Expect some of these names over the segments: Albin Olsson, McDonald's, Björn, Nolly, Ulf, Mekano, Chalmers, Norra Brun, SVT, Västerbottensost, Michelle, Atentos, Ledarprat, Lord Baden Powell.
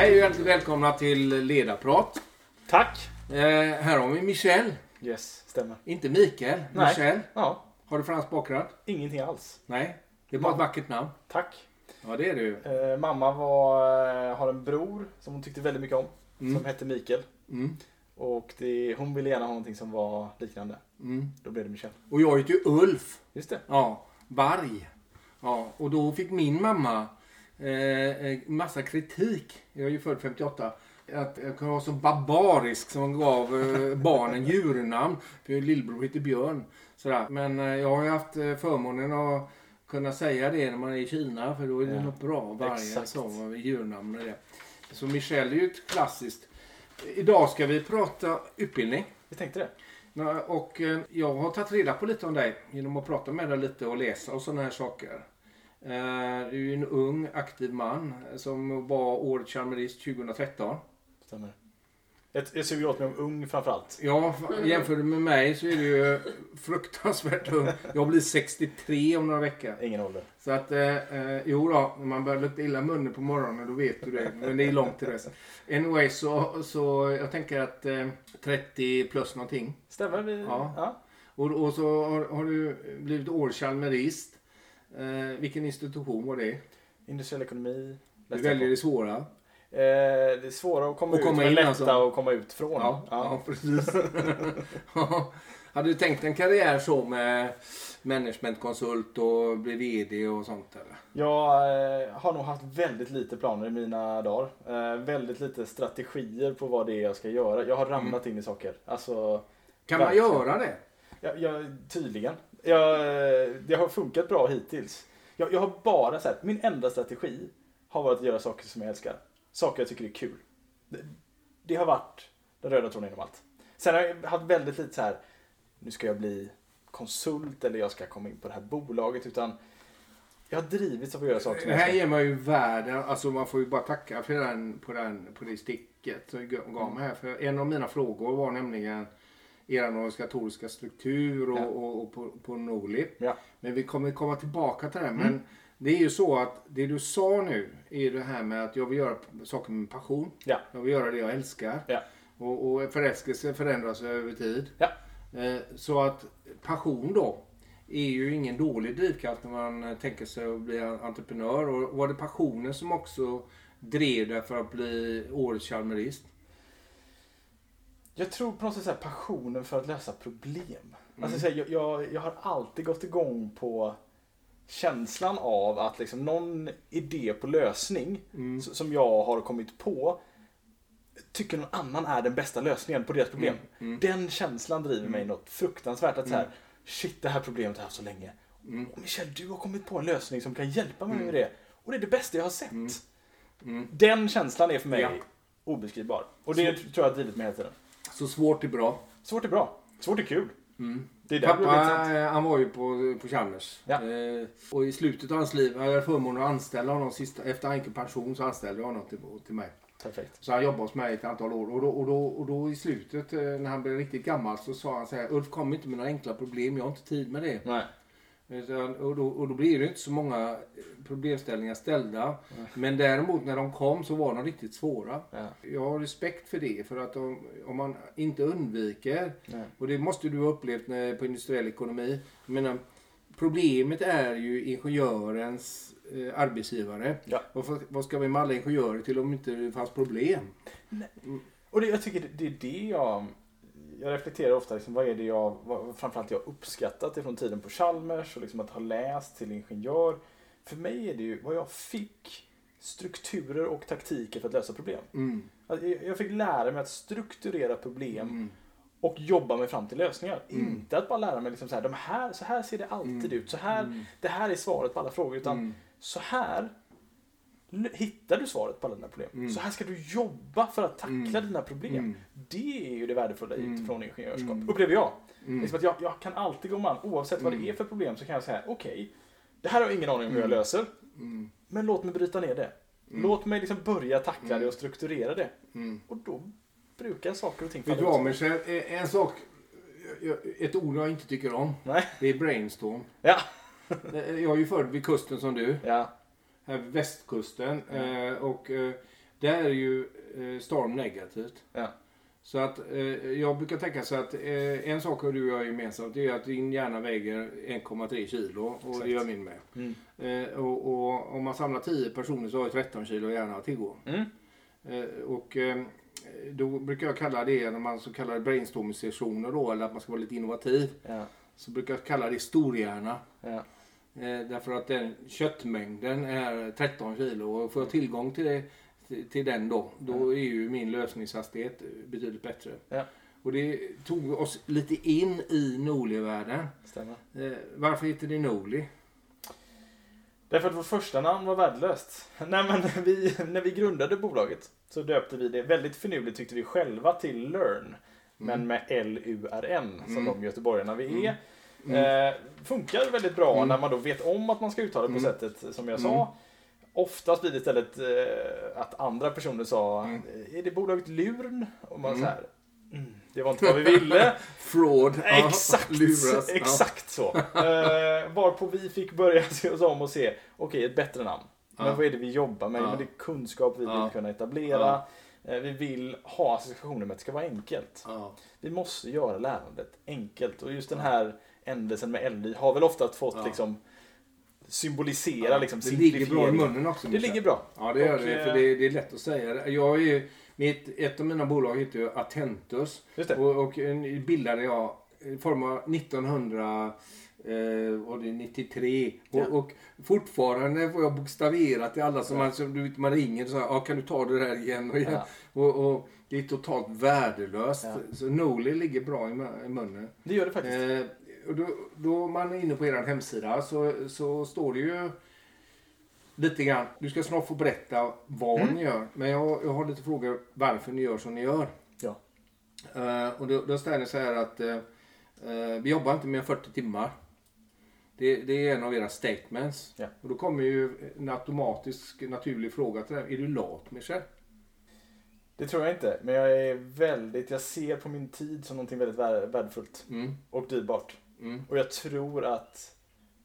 Hej och välkomna till Ledarprat. Tack. Här har vi Michelle. Yes, stämmer. Inte Mikael, nej. Michelle. Ja. Har du fransk bakgrund? Ingenting alls. Nej, det är bara ett vackert namn. Tack. Ja, det är du. Mamma har en bror som hon tyckte väldigt mycket om. Mm. Som hette Mikael. Mm. Och hon ville gärna ha någonting som var liknande. Mm. Då blev det Michelle. Och jag heter ju Ulf. Just det. Ja, varg. Ja, och då fick min mamma massa kritik. Jag är ju född 58. Att jag kunde vara så barbarisk som gav barnen djurnamn. För lillbror heter Björn. Sådär. Men jag har ju haft förmånen att kunna säga det när man är i Kina. För då är det något bra. Varje som djurnamn är det. Så Michelle är ju ett klassiskt. Idag ska vi prata utbildning. Vi tänkte det. Och jag har tagit reda på lite om dig genom att prata med dig lite och läsa och sådana här saker. Du är ju en ung, aktiv man som var årets Chalmers 2013. Stämmer. Jag suger åt mig om ung framförallt. Ja, jämför du med mig så är du ju fruktansvärt ung. Jag blir 63 om några veckor. Ingen ålder. Så att, när man börjar lukta illa munnen på morgonen då vet du det. Men det är långt till det. Anyway, så jag tänker att 30 plus någonting. Stämmer vi? Ja. Och så har du blivit årchalmerist. Vilken institution var det? Industriell ekonomi. Du väljer det svåra. Det är svårare att komma ut men lätta alltså. Att komma ut från. Ja, precis. Hade du tänkt en karriär så med managementkonsult och bli vd och sånt eller? Jag har nog haft väldigt lite planer i mina dagar. Väldigt lite strategier på vad det är jag ska göra. Jag har ramlat in i saker. Alltså, kan man göra det? Tydligen. Det har funkat bra hittills. Jag har bara sett, min enda strategi har varit att göra saker som jag älskar. Saker jag tycker är kul. Det har varit den röda tråden inom allt. Sen har jag haft väldigt lite så här. Nu ska jag bli konsult eller jag ska komma in på det här bolaget. Utan jag har drivits av att göra saker som jag älskar. Det här ger man ju världen. Alltså man får ju bara tacka för på det sticket som gav mig här. För en av mina frågor var nämligen er organisatoriska struktur och på Nolly. Ja. Men vi kommer komma tillbaka till det. Men det är ju så att det du sa nu är det här med att jag vill göra saker med passion. Ja. Jag vill göra det jag älskar. Ja. Och förälskelse förändras över tid. Ja. Så att passion då är ju ingen dålig drivkraft när man tänker sig att bli entreprenör. Och var det passionen som också drev dig för att bli årets Chalmerist? Jag tror på något sätt passionen för att lösa problem. Alltså, jag har alltid gått igång på känslan av att liksom någon idé på lösning som jag har kommit på tycker någon annan är den bästa lösningen på deras problem. Den känslan driver mig något fruktansvärt. Att så här, shit, det här problemet har jag haft så länge. Och Michelle, du har kommit på en lösning som kan hjälpa mig med det. Och det är det bästa jag har sett. Den känslan är för mig obeskrivbar. Och det tror jag har drivit mig hela tiden. Så svårt är bra. Svårt är bra. Svårt är kul. Det är pappa, han var ju på Chalmers. Ja. Och i slutet av hans liv hade jag förmånen att anställa honom. Efter änkepension så anställde jag honom till mig. Perfekt. Så han jobbade hos mig ett antal år. Och då i slutet, när han blev riktigt gammal, så sa han så här: Ulf, kom inte med några enkla problem. Jag har inte tid med det. Nej. Och då blir det inte så många problemställningar ställda. Mm. Men däremot när de kom så var de riktigt svåra. Mm. Jag har respekt för det. För att om man inte undviker. Mm. Och det måste du ha upplevt på industriell ekonomi. Men problemet är ju ingenjörens arbetsgivare. Ja. Vad ska vi med alla ingenjörer till om inte det fanns problem? Nej. Och jag tycker det är det jag reflekterar ofta liksom, framförallt jag uppskattat ifrån tiden på Chalmers och liksom att ha läst till ingenjör. För mig är det ju vad jag fick strukturer och taktiker för att lösa problem. Alltså, jag fick lära mig att strukturera problem och jobba mig fram till lösningar. Inte att bara lära mig liksom så här, så här ser det alltid ut. Så här, det här är svaret på alla frågor. Utan så här hittar du svaret på alla dina problem. Så här ska du jobba för att tackla dina problem. Det är ju det värdefulla utifrån ingenjörskap. Upplever jag. Liksom att jag kan alltid gå man. Oavsett vad det är för problem så kan jag säga okej, det här har jag ingen aning om hur jag löser. Men låt mig bryta ner det. Låt mig liksom börja tackla det och strukturera det. Och då brukar saker och ting falla ut. En sak, ett ord jag inte tycker om. Nej. Det är brainstorm. Ja. Jag är ju född vid kusten som du. Ja. Västkusten och Det här är ju storm negativt. Ja. Så att jag brukar tänka så att en sak du och jag gemensamt, det är att din hjärna väger 1,3 kilo och exakt. Det gör min med. Mm. Och om man samlar 10 personer så har jag 13 kilo hjärna att tillgå. Mm. Då brukar jag kalla det, när man så kallar brainstorming-sessioner då, eller att man ska vara lite innovativ, ja. Så brukar jag kalla det storhjärna. Ja. Därför att den köttmängden är 13 kilo och får jag tillgång till det, till den då är ju min lösningshastighet betydligt bättre. Ja. Och det tog oss lite in i Nolly-världen. Stämmer. Varför heter det Nolly? Därför att vårt första namn var värdelöst. När vi grundade bolaget så döpte vi det väldigt finurligt, tyckte vi själva, till Learn. Mm. Men med L-U-R-N som de göteborgarna vi är. Mm. Funkar väldigt bra när man då vet om att man ska uttala det på sättet som jag sa. Oftast blir det istället att andra personer sa är det bolaget Lurn? Och man så här, det var inte vad vi ville. Fraud. Exakt, luras, exakt så. Varpå vi fick börja se oss om och se, okej, ett bättre namn. Men vad är det vi jobbar med? Men det är kunskap vi vill kunna etablera. Vi vill ha associationer med att det ska vara enkelt. Vi måste göra lärandet enkelt. Och just den här ändelsen med LD har väl ofta fått liksom symbolisera liksom det ligger bra i munnen också. Det ligger bra. Ja, det gör det, för det är lätt att säga. Jag är ju, ett av mina bolag heter ju Atentos och bildade jag i form av 1993 och fortfarande får jag bokstaverat till alla som man ringer och säger, kan du ta det här igen och igen? Ja. Och det är totalt värdelöst. Ja. Så Nolly ligger bra i munnen. Det gör det faktiskt. Och då man är inne på er hemsida så står det ju lite grann, du ska snart få berätta vad ni gör. Men jag har lite frågor varför ni gör som ni gör. Ja. Och då ställer det så här att vi jobbar inte mer än 40 timmar. Det är en av era statements. Ja. Och då kommer ju en automatisk, naturlig fråga till det här. Är du lat, Michelle? Det tror jag inte, men jag ser på min tid som någonting väldigt värdefullt och dyrbart. Och jag tror att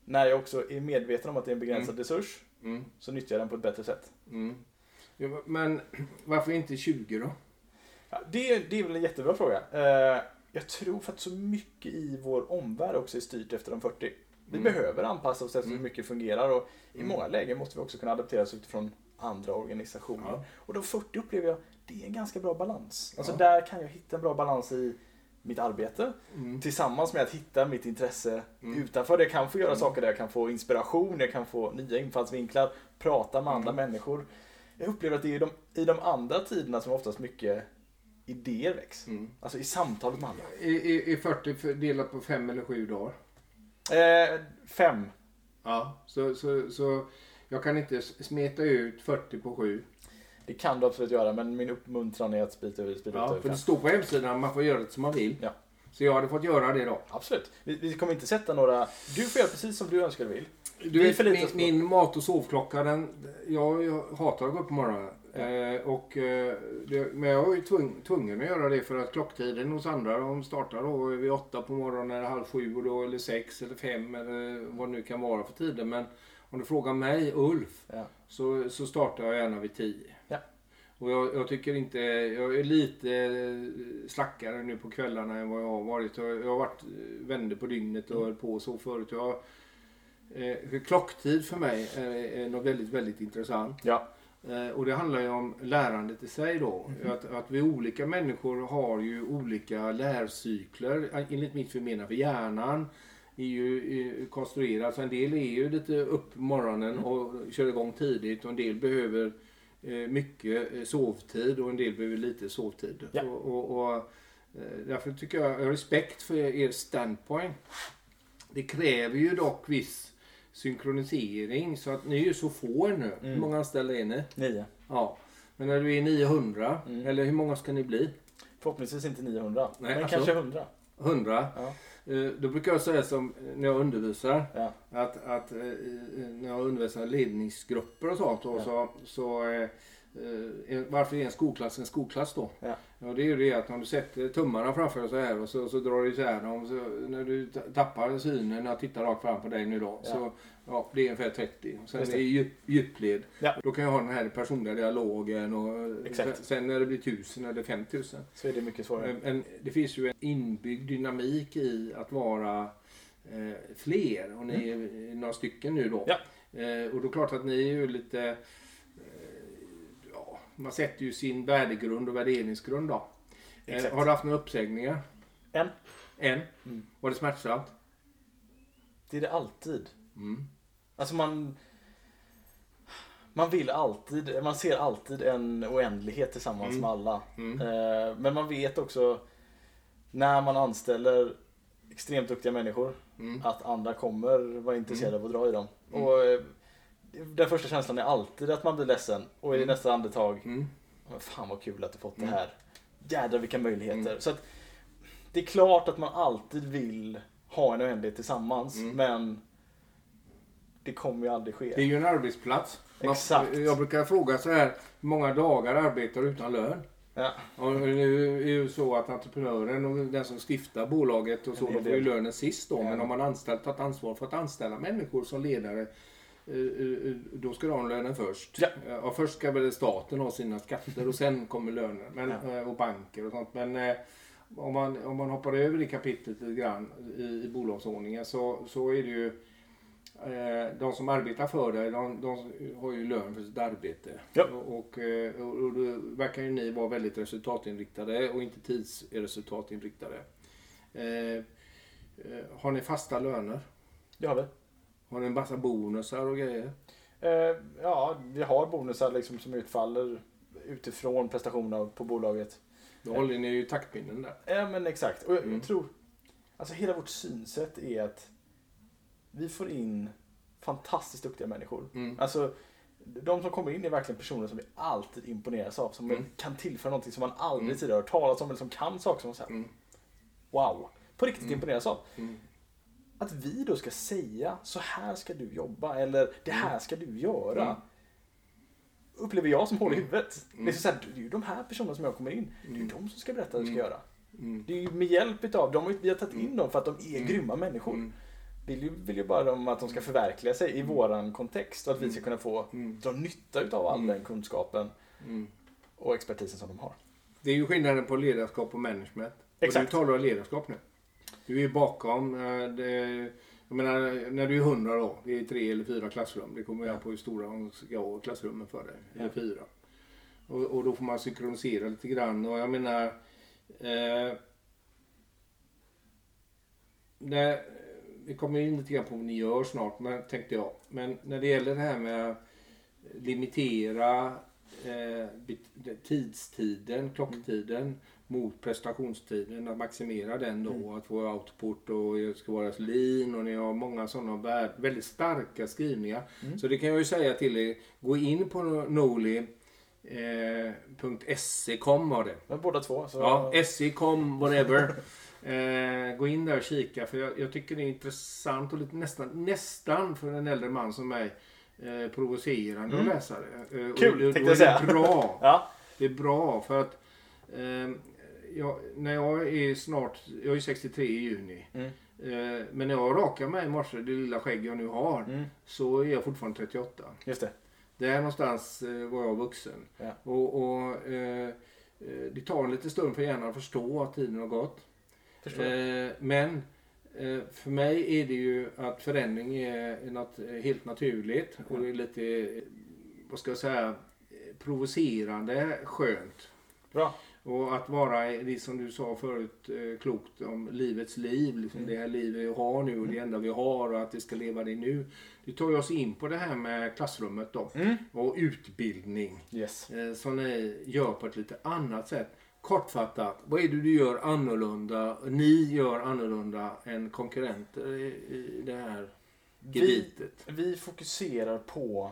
när jag också är medveten om att det är en begränsad resurs så nyttjar jag den på ett bättre sätt. Ja, men varför inte 20 då? Ja, det är väl en jättebra fråga. Jag tror för att så mycket i vår omvärld också är styrt efter de 40. Vi behöver anpassa oss efter hur mycket fungerar och i många lägen måste vi också kunna adaptera oss utifrån andra organisationer. Ja. Och de 40 upplever jag, det är en ganska bra balans. Alltså där kan jag hitta en bra balans i mitt arbete tillsammans med att hitta mitt intresse utanför. Jag kan få göra saker där jag kan få inspiration, jag kan få nya infallsvinklar, prata med andra människor. Jag upplever att det är i de andra tiderna som oftast mycket idéer väcks. Alltså i samtalet med andra. Är 40 delat på 5 eller 7 dagar? 5. Ja, så jag kan inte smeta ut 40 på 7. Det kan du absolut göra, men min uppmuntran är att sprida ut. Ja, för det står på hemsidan, man får göra det som man vill. Ja. Så jag hade fått göra det då. Absolut. Vi kommer inte sätta några... Du får göra precis som du önskar vill. Du vet, min mat- och sovklocka, jag hatar att gå upp på morgonen. Men jag är ju tvungen att göra det för att klocktiden hos andra, de startar då vid 8 på morgonen eller 7:30 då, eller 6 eller 5 eller vad nu kan vara för tiden. Men om du frågar mig, Ulf, så startar jag gärna vid 10. Ja. Och jag tycker inte, jag är lite slackare nu på kvällarna än vad jag har varit. Jag har varit vände på dygnet och höll på så förut. Klocktid för mig är något väldigt, väldigt intressant. Ja. Och det handlar ju om lärandet i sig då. Att vi olika människor har ju olika lärcykler, enligt mitt förmenande, för hjärnan är ju konstruerad. Så en del är ju lite upp morgonen och kör igång tidigt och en del behöver mycket sovtid och en del behöver lite sovtid. Ja. Och därför tycker jag respekt för er standpoint. Det kräver ju dock viss synkronisering så att ni är ju så få nu. Hur många anställda är ni? 9. Ja. Men när du är 900 eller hur många ska ni bli? Förhoppningsvis inte 900. Nej, men alltså, kanske 100. 100? Ja. Då brukar jag säga som när jag undervisar att när jag undervisar ledningsgrupper och sånt så varför är en skolklass då? Ja. Ja, det är ju det att när du sätter tummarna framför dig så här och så drar du isär dem, så när du tappar synen när jag tittar rakt fram på dig nu då, ja. Så ja, det är ungefär 30. Sen är det djupled. Ja. Då kan jag ha den här personliga dialogen och sen när det blir 1000 eller 5000 så är det mycket svårare. Men det finns ju en inbyggd dynamik i att vara fler och ni är några stycken nu då. Ja. Och då är klart att ni är ju lite man sätter ju sin värdegrund och värderingsgrund då. Har du haft några uppsägningar? En. Mm. Var det smärtsamt? Det är det alltid. Mm. Alltså man vill alltid, man ser alltid en oändlighet tillsammans med alla. Mm. Men man vet också när man anställer extremt duktiga människor att andra kommer vara intresserade av att dra i dem. Mm. Och den första känslan är alltid att man blir ledsen. Och i nästa andetag fan vad kul att du fått det här. Jädrar vilka möjligheter. Så att, det är klart att man alltid vill ha en oändlighet tillsammans. Men det kommer ju aldrig ske. Det är ju en arbetsplats. Exakt. Jag brukar fråga så här. Hur många dagar arbetar utan lön? Ja. Och nu är ju så att entreprenören och den som stiftar bolaget och så, då får ju lönen sist då. Ja. Men om man anställt tagit ansvar för att anställa människor som ledare, då ska de ha lönen först. Ja. Ja, först ska väl staten ha sina skatter och sen kommer lönen och banker och sånt. Men om man hoppar över det kapitlet lite grann i bolagsordningen så är det ju de som arbetar för dig, de har ju lön för sitt arbete. Ja. Och då verkar ju ni vara väldigt resultatinriktade och inte tidsresultatinriktade. Har ni fasta löner? Det har vi. Har ni en massa bonusar och grejer? Ja, vi har bonusar liksom som utfaller utifrån prestationerna på bolaget. Då håller ni ju taktpinnen där. Ja, men exakt. Och jag tror, alltså hela vårt synsätt är att vi får in fantastiskt duktiga människor. Mm. Alltså, de som kommer in är verkligen personer som vi alltid imponeras av. Som kan tillföra någonting som man aldrig tidigare har talat om. Eller som kan saker som såhär, wow, på riktigt imponeras av. Mm. Att vi då ska säga, så här ska du jobba, eller det här ska du göra. Mm. Upplever jag som hål i huvudet. Det är så här, det är ju de här personerna som jag kommer in. Det är ju de som ska berätta vad du ska göra. Mm. Det är ju med hjälp av dem, vi har tagit in dem för att de är grymma människor. Vill ju bara att de ska förverkliga sig i våran kontext. Och att vi ska kunna få dra nytta av all den kunskapen och expertisen som de har. Det är ju skillnaden på ledarskap och management. Exakt. Och du talar om ledarskap nu. Du är bakom, jag menar, när du är 100 då, det är 3 eller 4 klassrum. Det kommer jag på hur stora de ska ha klassrummen för dig, eller 4. Och då får man synkronisera lite grann. Och jag menar, vi kommer in lite grann på vad ni gör snart, men, tänkte jag. Men när det gäller det här med att limitera tidstiden, klocktiden mot prestationstiden, att maximera den då, att få output och det ska vara lean, och ni har många sådana väldigt starka skrivningar. Så det kan jag ju säga till er, gå in på nolly.se.com var det. Men båda två. Så... Ja, se.com, whatever. Gå in där och kika, för jag tycker det är intressant och lite nästan för en äldre man som mig provocerande att läsa det. Kul, tänkte jag säga. Det är bra. Det är bra för att jag är 63 i juni, men när jag rakar mig i morse, det lilla skägg jag nu har, så är jag fortfarande 38. Just det. Där någonstans var jag vuxen. Ja. Och det tar en liten stund för hjärnan att förstå att tiden har gått. Men för mig är det ju att förändring är något helt naturligt och det är lite, vad ska jag säga, provocerande skönt. Bra. Och att vara, det som du sa förut, klokt om livets liv, liksom det här livet vi har nu och det enda vi har och att vi ska leva det nu. Det tar ju oss in på det här med klassrummet då och utbildning som ni gör på ett lite annat sätt. Kortfattat, vad är det du gör annorlunda, ni gör annorlunda än konkurrenter i det här gebitet? Vi fokuserar på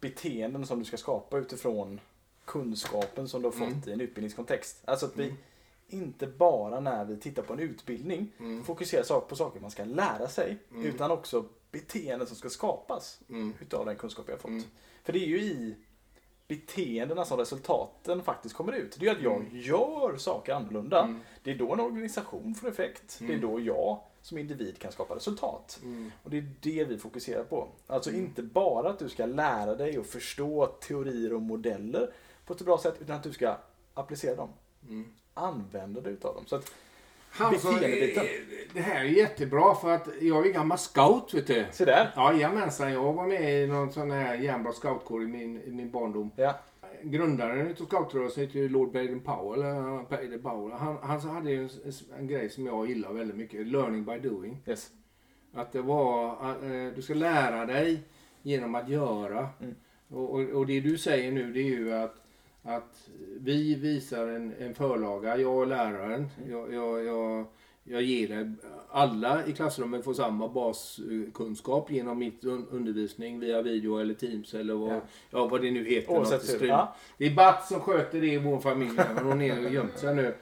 beteenden som du ska skapa utifrån kunskapen som du har fått i en utbildningskontext. Alltså att vi inte bara när vi tittar på en utbildning fokuserar på saker man ska lära sig, utan också beteenden som ska skapas utav den kunskap jag har fått. För det är ju i beteendena som resultaten faktiskt kommer ut. Det är att jag gör saker annorlunda. Mm. Det är då en organisation får effekt. Mm. Det är då jag som individ kan skapa resultat. Mm. Och det är det vi fokuserar på. Alltså inte bara att du ska lära dig och förstå teorier och modeller på ett bra sätt, utan att du ska applicera dem. Mm. Använda dig utav dem. Så att alltså, det här är jättebra för att jag är gammal scout, vet du. Så där? Ja, jajamensan. Jag var med i någon sån här jämnbra scoutkår i min barndom. Ja. Grundaren utav scoutrörelsen heter Lord Baden Powell. Han hade en grej som jag gillar väldigt mycket. Learning by doing. Yes. Att det var att du ska lära dig genom att göra. Mm. Och det du säger nu, det är ju att vi visar en förlaga, jag och läraren, jag ger alla i klassrummet får samma baskunskap genom mitt undervisning via video eller Teams eller vad det nu heter. Det är Bat som sköter det i vår familj, men hon är och gömt sig nu.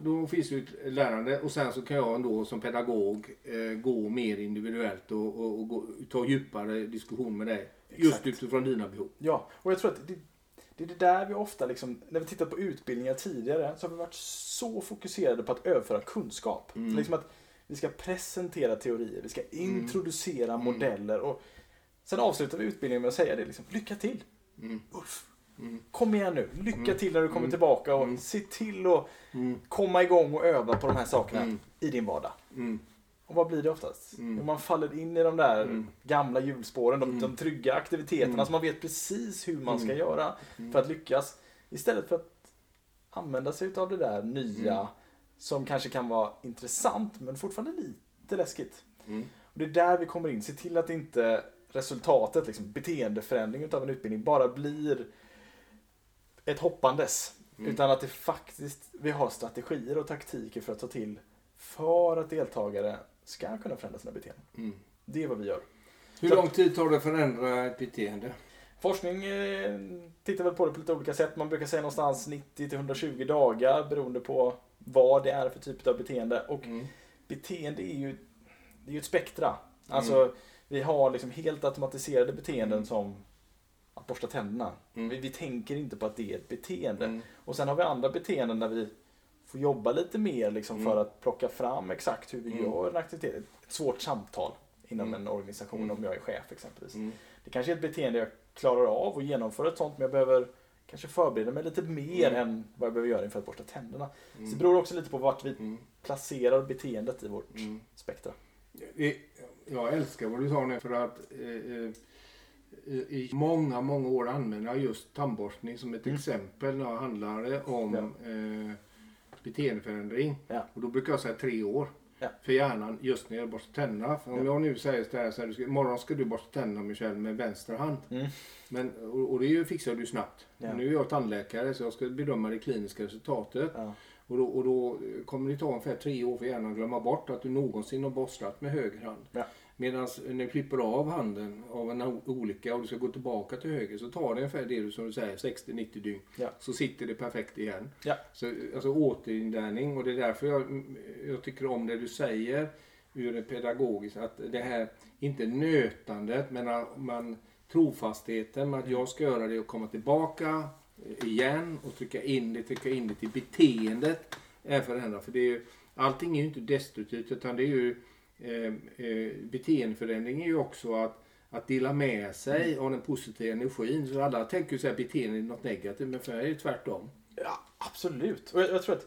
Då finns ju ett lärande, och sen så kan jag ändå som pedagog gå mer individuellt och ta djupare diskussion med dig. Exakt. Just utifrån dina behov. Ja, och jag tror att det är det där vi ofta liksom, när vi tittar på utbildningar tidigare, så har vi varit så fokuserade på att överföra kunskap. Mm. Liksom att vi ska presentera teorier, vi ska introducera modeller, och sen avslutar vi utbildningen med att säga det liksom, lycka till! Ulf! Kom igen nu, lycka till när du kommer tillbaka, och se till att komma igång och öva på de här sakerna i din vardag. Och vad blir det oftast? Man faller in i de där gamla hjulspåren, de trygga aktiviteterna som man vet precis hur man ska göra för att lyckas, istället för att använda sig av det där nya som kanske kan vara intressant men fortfarande lite läskigt. Och det är där vi kommer in, se till att inte resultatet, liksom beteendeförändring av en utbildning, bara blir ett hoppandes, utan att det faktiskt, vi har strategier och taktiker för att ta till för att deltagare ska kunna förändra sina beteenden. Det är vad vi gör. Hur lång tid tar det att förändra ett beteende? Forskning tittar väl på det på lite olika sätt. Man brukar säga någonstans 90-120 dagar, beroende på vad det är för typ av beteende. Och beteende är ju, det är ju ett spektra. Alltså vi har liksom helt automatiserade beteenden som att borsta tänderna. Vi tänker inte på att det är ett beteende. Och sen har vi andra beteenden där vi får jobba lite mer liksom, för att plocka fram exakt hur vi gör en aktivitet. Ett svårt samtal inom en organisation, om jag är chef exempelvis. Det kanske är ett beteende jag klarar av och genomföra ett sånt, men jag behöver kanske förbereda mig lite mer än vad jag behöver göra inför att borsta tänderna. Så det beror också lite på vart vi placerar beteendet i vårt spektra. Jag älskar vad du sa nu, för att i många år använder jag just tandborstning som ett exempel när jag handlar om beteendeförändring. Och då brukar jag säga 3 år för hjärnan just när jag borstar tänderna. För om jag nu säger så här, imorgon ska du borsta tänderna, Michelle, med vänster hand. Men, och det fixar du snabbt. Nu är jag tandläkare, så jag ska bedöma det kliniska resultatet. Och då kommer det ta ungefär 3 år för hjärnan att glömma bort att du någonsin har borstat med höger hand. Medan när du klipper av handen av en olycka och du ska gå tillbaka till höger, så tar det ungefär det som du säger, 60-90 dygn. Så sitter det perfekt igen. Så, alltså återinlärning, och det är därför jag tycker om det du säger ur det pedagogiskt. Att det här, inte nötandet, men trofastheten med att jag ska göra det och komma tillbaka igen och trycka in det till beteendet är förändrat. För det är ju, allting är ju inte destruktivt, utan det är ju beteendeförändring är ju också att dela med sig av den positiva energin. Så alla tänker ju så här, beteende är något negativt, men för mig är det tvärtom. Ja, absolut. Och jag tror att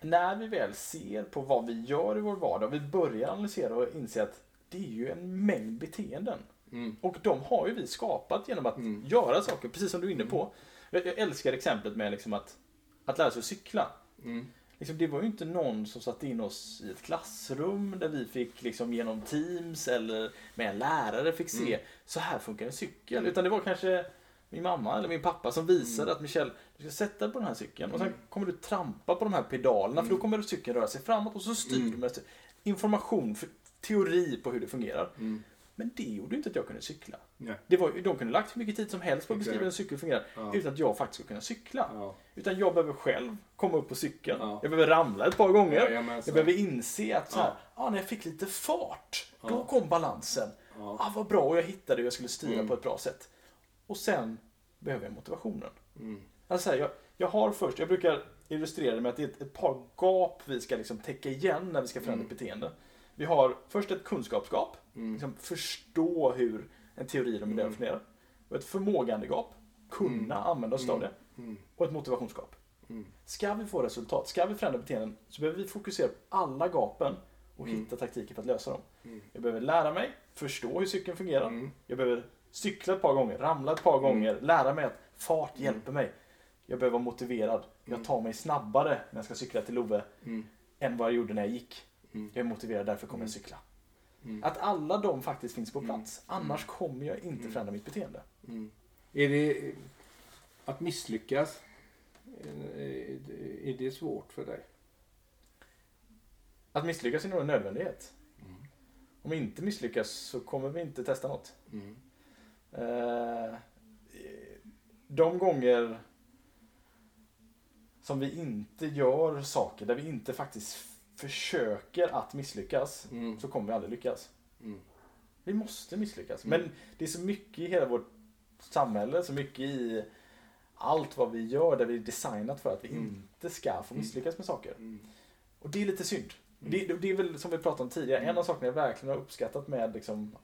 när vi väl ser på vad vi gör i vår vardag, vi börjar analysera och inse att det är ju en mängd beteenden. Och de har ju vi skapat genom att göra saker, precis som du är inne på. Jag älskar exemplet med liksom att lära sig att cykla. Liksom, det var ju inte någon som satte in oss i ett klassrum där vi fick liksom, genom Teams eller med en lärare fick se så här funkar en cykel. Utan det var kanske min mamma eller min pappa som visade att Michelle, du ska sätta på den här cykeln och sen kommer du trampa på de här pedalerna, för då kommer cykeln röra sig framåt och så styr du med information, teori på hur det fungerar. Men det gjorde inte att jag kunde cykla. De kunde lagt hur mycket tid som helst på att beskriva hur en cykel fungerar. Utan att jag faktiskt skulle kunna cykla. Utan jag behöver själv komma upp på cykeln. Jag behöver ramla ett par gånger. Jag behöver inse att så här, när jag fick lite fart, då kom balansen. Ja. Ah, vad bra, och jag hittade, jag skulle styra på ett bra sätt. Och sen behöver jag motivationen. Mm. Alltså, jag har först, jag brukar illustrera det med att det är ett par gap vi ska liksom täcka igen när vi ska förändra ett beteende. Vi har först ett kunskapsgap, liksom förstå hur en teori eller modell fungerar. Och ett förmågandegap, kunna använda oss av det. Och ett motivationsgap. Ska vi få resultat, ska vi förändra beteenden, så behöver vi fokusera på alla gapen och hitta taktiker för att lösa dem. Jag behöver lära mig, förstå hur cykeln fungerar. Jag behöver cykla ett par gånger, ramla ett par gånger, lära mig att fart hjälper mig. Jag behöver vara motiverad. Jag tar mig snabbare när jag ska cykla till Love än vad jag gjorde när jag gick. Jag är motiverad, därför kommer jag cykla. Att alla de faktiskt finns på plats. Annars kommer jag inte förändra mitt beteende. Är det att misslyckas? Är det svårt för dig? Att misslyckas är nog en nödvändighet. Om vi inte misslyckas så kommer vi inte testa något. De gånger som vi inte gör saker, där vi inte faktiskt försöker att misslyckas, så kommer vi aldrig lyckas. Vi måste misslyckas. Men det är så mycket i hela vårt samhälle, så mycket i allt vad vi gör, där vi är designat för att vi inte ska få misslyckas med saker. Och det är lite synd. Det är väl som vi pratade om tidigare, en av sakerna jag verkligen har uppskattat med liksom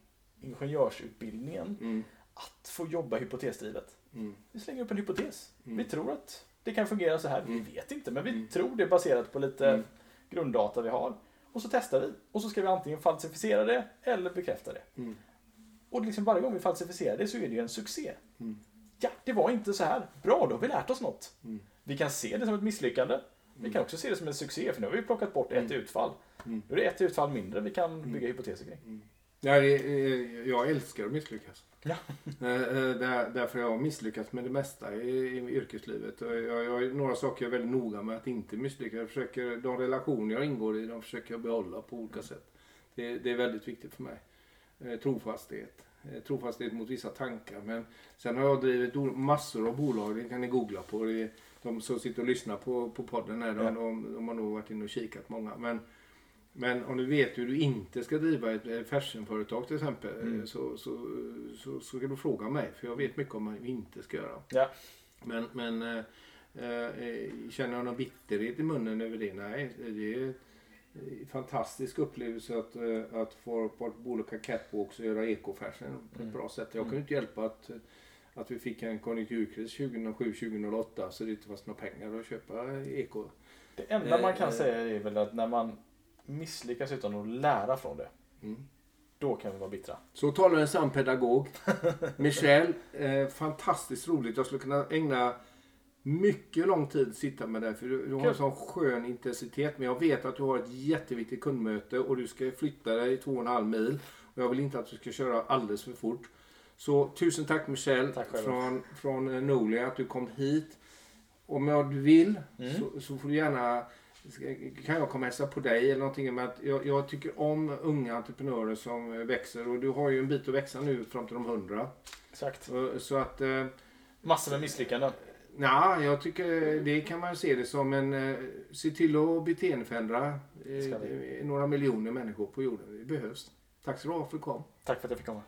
ingenjörsutbildningen, att få jobba hypotesdrivet. Vi slänger upp en hypotes. Vi tror att det kan fungera så här. Vi vet inte, men vi tror det är baserat på lite grunddata vi har. Och så testar vi. Och så ska vi antingen falsificera det eller bekräfta det. Och liksom varje gång vi falsificerar det så är det ju en succé. Ja, det var inte så här. Bra, då har vi lärt oss något. Vi kan se det som ett misslyckande. Vi kan också se det som en succé, för nu har vi plockat bort ett utfall. Då är det ett utfall mindre vi kan bygga hypoteser kring. Ja, jag älskar att misslyckas. Ja. Därför jag har misslyckats med det mesta i yrkeslivet. Jag några saker jag är väldigt noga med att inte misslyckas. Jag försöker, de relationer jag ingår i, de försöker jag behålla på olika sätt. Det är väldigt viktigt för mig. Trofasthet mot vissa tankar. Men sen har jag drivit massor av bolag, det kan ni googla på. De som sitter och lyssnar på podden här, de har nog varit inne och kikat många. Men om du vet hur du inte ska driva ett fashionföretag till exempel, så kan du fråga mig, för jag vet mycket om vad vi inte ska göra. Ja. Men känner jag någon bitterhet i munnen över det? Nej, det är en fantastisk upplevelse att få på olika catwalks och göra ekofashion på ett bra sätt. Jag kan inte hjälpa att vi fick en konjunkturkris 2007-2008, så det inte fanns några pengar att köpa eko. Det enda man kan säga är väl att när man misslyckas utan att lära från det, då kan vi vara bittra. Så talar en sann pedagog. Michelle, fantastiskt roligt. Jag skulle kunna ägna mycket lång tid sitta med dig, för du har en sån skön intensitet. Men jag vet att du har ett jätteviktigt kundmöte och du ska flytta dig 2,5 mil, och jag vill inte att du ska köra alldeles för fort. Så tusen tack Michelle, tack från Nolly, att du kom hit. Om du vill så får du gärna, kan jag komma och hälsa på dig eller någonting, med att jag tycker om unga entreprenörer som växer, och du har ju en bit att växa nu fram till de 100. Exakt. Så att massor med misslyckanden. Nej, jag tycker det kan man se det som en, se till att beteendeförändra några miljoner människor på jorden. Det behövs. Tack så mycket för att du kom. Tack för att jag fick komma.